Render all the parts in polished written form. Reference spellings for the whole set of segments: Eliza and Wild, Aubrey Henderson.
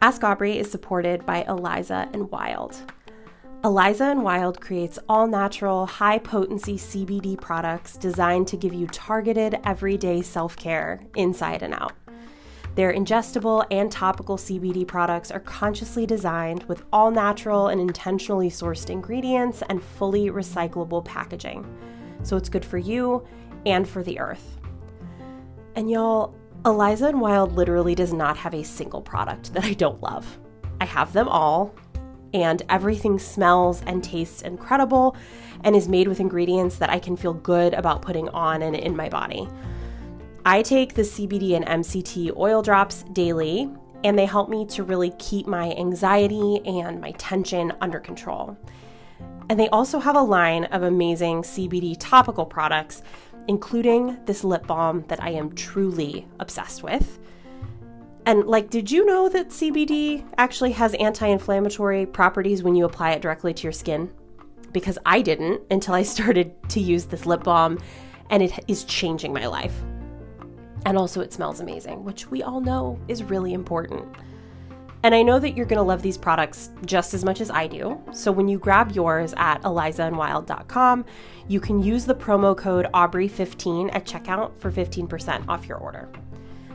Ask Aubrey is supported by Eliza and Wild. Eliza and Wild creates all-natural, high-potency CBD products designed to give you targeted, everyday self-care inside and out. Their ingestible and topical CBD products are consciously designed with all-natural and intentionally sourced ingredients and fully recyclable packaging. So it's good for you and for the earth. And y'all, Eliza and Wild literally does not have a single product that I don't love. I have them all, and everything smells and tastes incredible and is made with ingredients that I can feel good about putting on and in my body. I take the CBD and MCT oil drops daily, and they help me to really keep my anxiety and my tension under control. And they also have a line of amazing CBD topical products, including this lip balm that I am truly obsessed with. And did you know that CBD actually has anti-inflammatory properties when you apply it directly to your skin? Because I didn't until I started to use this lip balm, and it is changing my life. And also it smells amazing, which we all know is really important. And I know that you're gonna love these products just as much as I do. So when you grab yours at elizaandwild.com, you can use the promo code Aubrey15 at checkout for 15% off your order.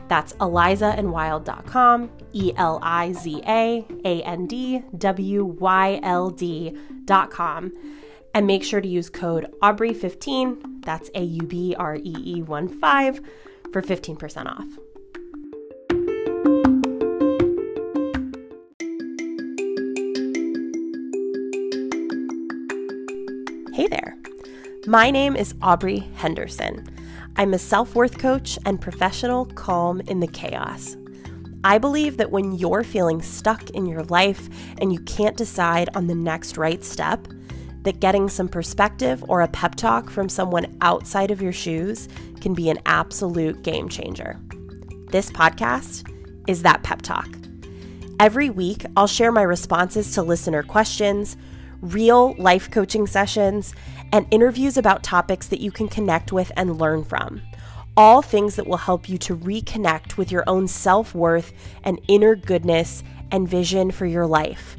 That's elizaandwild.com, ELIZAANDWYLD.com. And make sure to use code Aubrey15, that's AUBREE15, for 15% off. Hey there, my name is Aubrey Henderson. I'm a self-worth coach and professional calm in the chaos. I believe that when you're feeling stuck in your life and you can't decide on the next right step, that getting some perspective or a pep talk from someone outside of your shoes can be an absolute game changer. This podcast is that pep talk. Every week, I'll share my responses to listener questions, real life coaching sessions, and interviews about topics that you can connect with and learn from. All things that will help you to reconnect with your own self-worth and inner goodness and vision for your life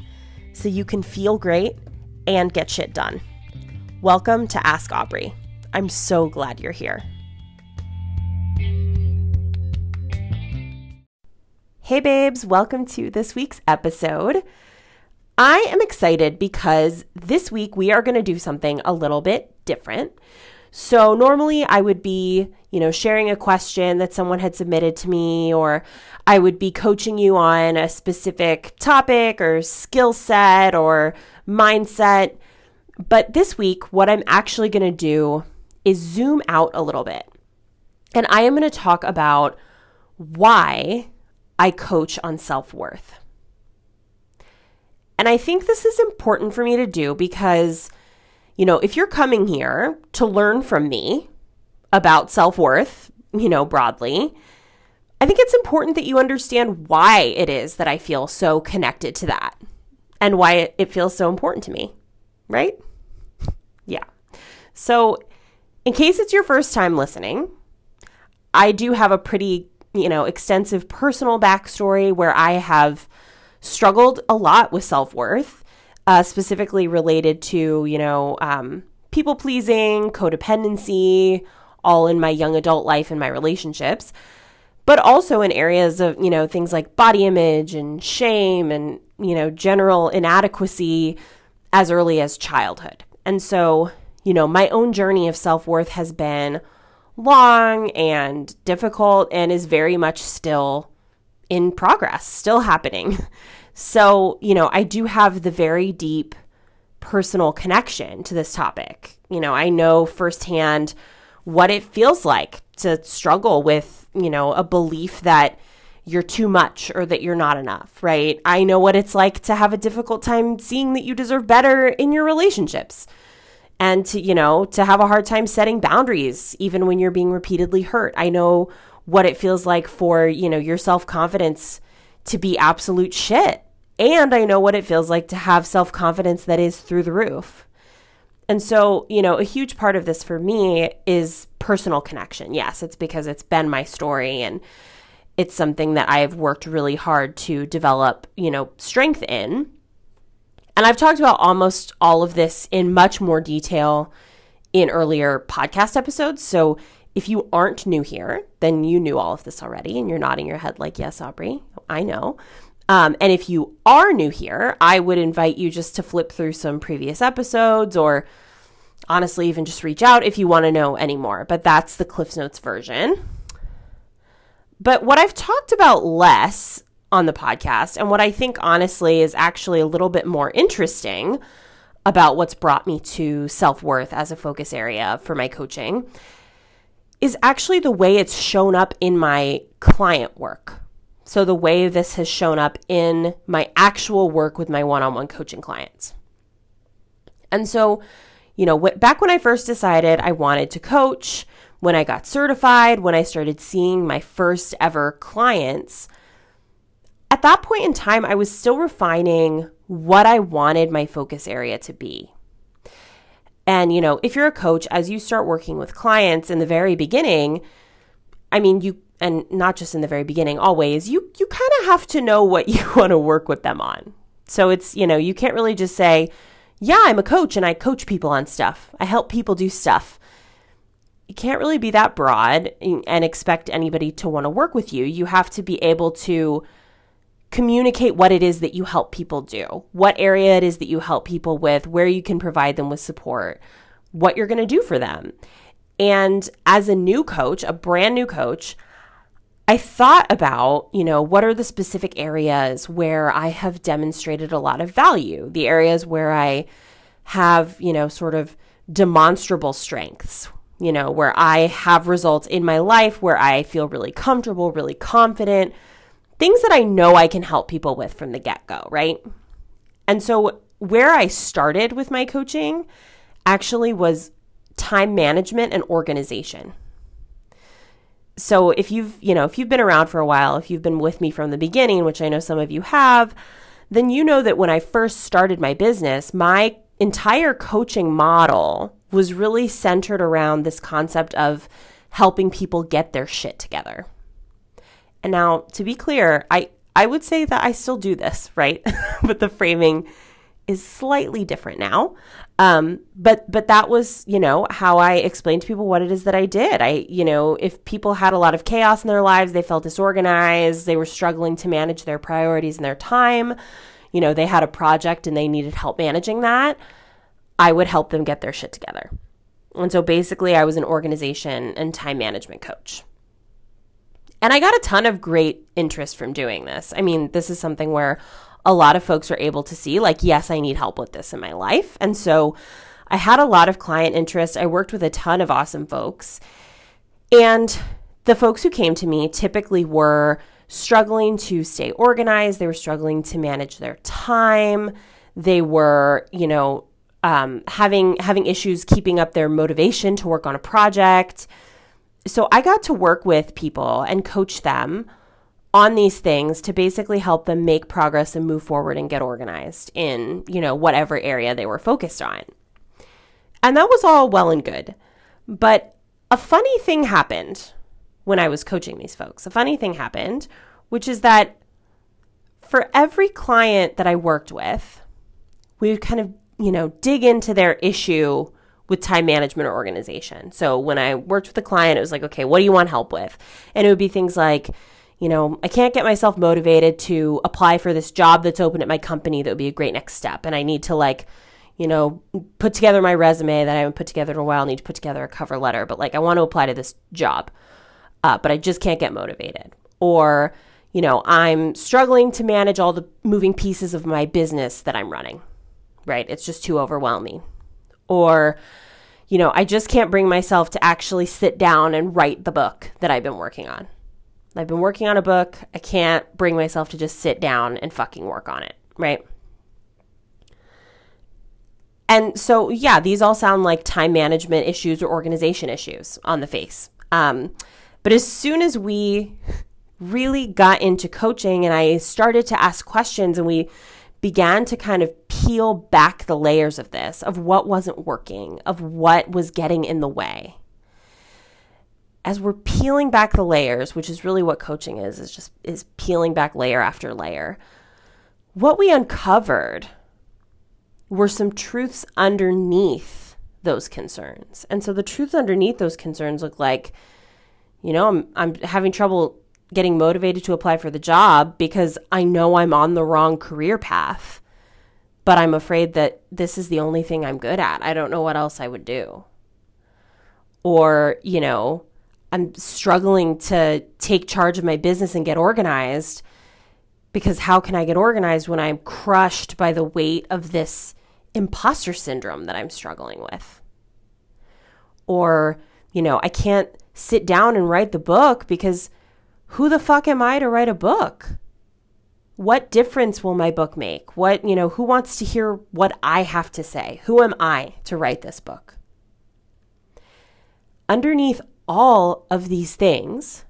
so you can feel great and get shit done. Welcome to Ask Aubrey. I'm so glad you're here. Hey babes, welcome to this week's episode. I am excited because this week we are going to do something a little bit different. So normally I would be, sharing a question that someone had submitted to me, or I would be coaching you on a specific topic or skill set or mindset. But this week, what I'm actually going to do is zoom out a little bit. And I am going to talk about why I coach on self-worth. And I think this is important for me to do because, if you're coming here to learn from me about self-worth, broadly, I think it's important that you understand why it is that I feel so connected to that and why it feels so important to me, right? Yeah. So in case it's your first time listening, I do have a pretty, extensive personal backstory where I have struggled a lot with self-worth, specifically related to, people-pleasing, codependency, all in my young adult life and my relationships, but also in areas of, things like body image and shame and, general inadequacy as early as childhood. And so, my own journey of self-worth has been long and difficult and is very much still in progress, still happening. So, I do have the very deep personal connection to this topic. I know firsthand what it feels like to struggle with, a belief that you're too much or that you're not enough, right? I know what it's like to have a difficult time seeing that you deserve better in your relationships and to, to have a hard time setting boundaries even when you're being repeatedly hurt. I know what it feels like for, your self-confidence to be absolute shit. And I know what it feels like to have self-confidence that is through the roof. And so, a huge part of this for me is personal connection. Yes, it's because it's been my story, and it's something that I've worked really hard to develop, you know, strength in. And I've talked about almost all of this in much more detail in earlier podcast episodes. So if you aren't new here, then you knew all of this already, and you're nodding your head like, yes, Aubrey, I know. And if you are new here, I would invite you just to flip through some previous episodes, or honestly, even just reach out if you want to know any more. But that's the Cliff Notes version. But what I've talked about less on the podcast, and what I think honestly is actually a little bit more interesting about what's brought me to self-worth as a focus area for my coaching, is actually the way it's shown up in my client work. So the way this has shown up in my actual work with my one-on-one coaching clients. And so, you know, back when I first decided I wanted to coach, when I got certified, when I started seeing my first ever clients, at that point in time, I was still refining what I wanted my focus area to be. And, you know, if you're a coach, as you start working with clients in the very beginning, I mean, and not just in the very beginning, always, you kind of have to know what you want to work with them on. So it's, you know, you can't really just say, yeah, I'm a coach and I coach people on stuff. I help people do stuff. You can't really be that broad and expect anybody to want to work with you. You have to be able to communicate what it is that you help people do, what area it is that you help people with, where you can provide them with support, what you're going to do for them. And as a new coach, a brand new coach, I thought about, you know, what are the specific areas where I have demonstrated a lot of value, the areas where I have, you know, sort of demonstrable strengths, you know, where I have results in my life, where I feel really comfortable, really confident, things that I know I can help people with from the get-go, right? And so where I started with my coaching actually was time management and organization. So if you've been around for a while, if you've been with me from the beginning, which I know some of you have, then you know that when I first started my business, my entire coaching model was really centered around this concept of helping people get their shit together. And now, to be clear, I would say that I still do this, right? But the framing is slightly different now. But that was, you know, how I explained to people what it is that I did. You know, if people had a lot of chaos in their lives, they felt disorganized, they were struggling to manage their priorities and their time, you know, they had a project and they needed help managing that, I would help them get their shit together. And so basically I was an organization and time management coach. And I got a ton of great interest from doing this. I mean, this is something where a lot of folks are able to see, like, yes, I need help with this in my life. And so I had a lot of client interest. I worked with a ton of awesome folks. And the folks who came to me typically were struggling to stay organized. They were struggling to manage their time. They were, you know, having issues keeping up their motivation to work on a project. So I got to work with people and coach them on these things to basically help them make progress and move forward and get organized in, you know, whatever area they were focused on. And that was all well and good. But a funny thing happened when I was coaching these folks. A funny thing happened, which is that for every client that I worked with, we would kind of, you know, dig into their issue with time management or organization. So when I worked with a client, it was like, okay, what do you want help with? And it would be things like, you know, I can't get myself motivated to apply for this job that's open at my company. That would be a great next step. And I need to, like, you know, put together my resume that I haven't put together in a while. I need to put together a cover letter, but, like, I want to apply to this job, but I just can't get motivated. Or, you know, I'm struggling to manage all the moving pieces of my business that I'm running, right? It's just too overwhelming. Or, you know, I just can't bring myself to actually sit down and write the book that I've been working on. I've been working on a book. I can't bring myself to just sit down and fucking work on it, right? And so, yeah, these all sound like time management issues or organization issues on the face. But as soon as we really got into coaching and I started to ask questions and we began to kind of peel back the layers of this, of what wasn't working, of what was getting in the way, as we're peeling back the layers, which is really what coaching is peeling back layer after layer, what we uncovered were some truths underneath those concerns. And so the truths underneath those concerns look like, you know, I'm having trouble getting motivated to apply for the job because I know I'm on the wrong career path, but I'm afraid that this is the only thing I'm good at. I don't know what else I would do. Or, you know, I'm struggling to take charge of my business and get organized because how can I get organized when I'm crushed by the weight of this imposter syndrome that I'm struggling with? Or, you know, I can't sit down and write the book because who the fuck am I to write a book? What difference will my book make? What, you know, who wants to hear what I have to say? Who am I to write this book? Underneath all of these things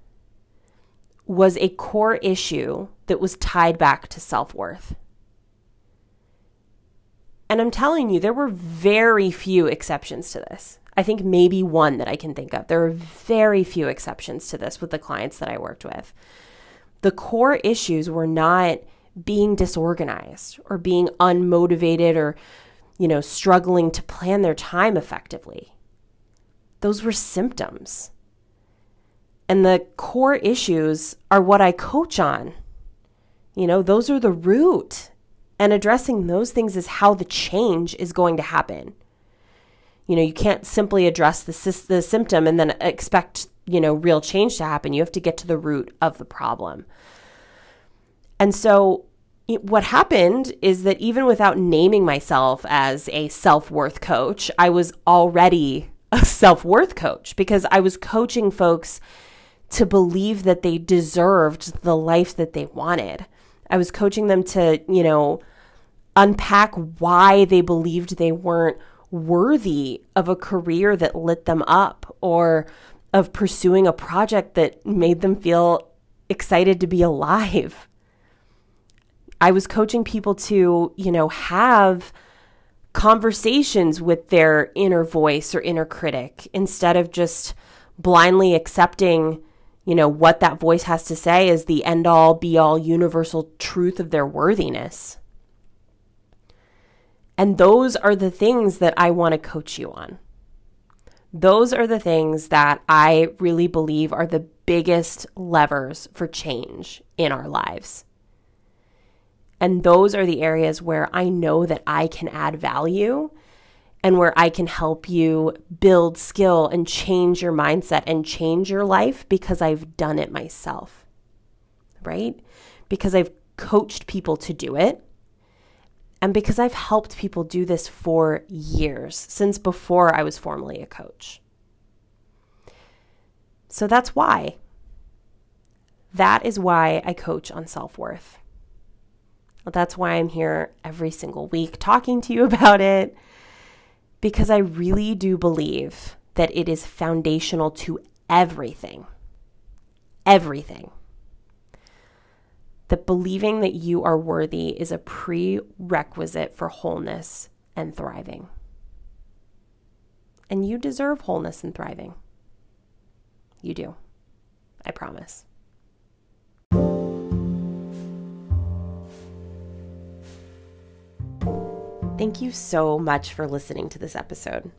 was a core issue that was tied back to self-worth. And I'm telling you, there were very few exceptions to this. I think maybe one that I can think of. There were very few exceptions to this with the clients that I worked with. The core issues were not being disorganized or being unmotivated or, you know, struggling to plan their time effectively. Those were symptoms. And the core issues are what I coach on. You know, those are the root. And addressing those things is how the change is going to happen. You know, you can't simply address the symptom and then expect, you know, real change to happen. You have to get to the root of the problem. And so what happened is that even without naming myself as a self-worth coach, I was already a self-worth coach because I was coaching folks to believe that they deserved the life that they wanted. I was coaching them to, you know, unpack why they believed they weren't worthy of a career that lit them up or of pursuing a project that made them feel excited to be alive. I was coaching people to, you know, have conversations with their inner voice or inner critic instead of just blindly accepting, you know, what that voice has to say as the end-all, be-all, universal truth of their worthiness. And those are the things that I want to coach you on. Those are the things that I really believe are the biggest levers for change in our lives. And those are the areas where I know that I can add value and where I can help you build skill and change your mindset and change your life because I've done it myself, right? Because I've coached people to do it. And because I've helped people do this for years, since before I was formally a coach. So that's why. That is why I coach on self-worth. That's why I'm here every single week talking to you about it, because I really do believe that it is foundational to everything. Everything. That believing that you are worthy is a prerequisite for wholeness and thriving. And you deserve wholeness and thriving. You do. I promise. Thank you so much for listening to this episode.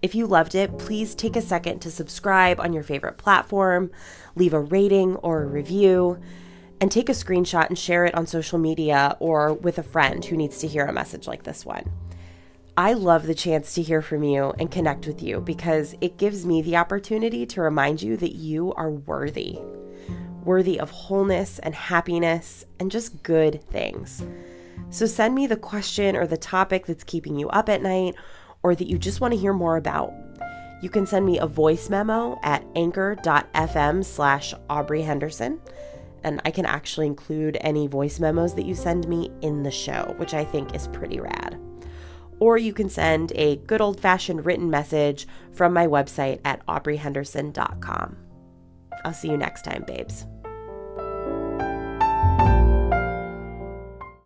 If you loved it, please take a second to subscribe on your favorite platform, leave a rating or a review, and take a screenshot and share it on social media or with a friend who needs to hear a message like this one. I love the chance to hear from you and connect with you because it gives me the opportunity to remind you that you are worthy. Worthy of wholeness and happiness and just good things. So send me the question or the topic that's keeping you up at night or that you just want to hear more about. You can send me a voice memo at anchor.fm/Aubrey Henderson. And I can actually include any voice memos that you send me in the show, which I think is pretty rad. Or you can send a good old-fashioned written message from my website at aubreyhenderson.com. I'll see you next time, babes.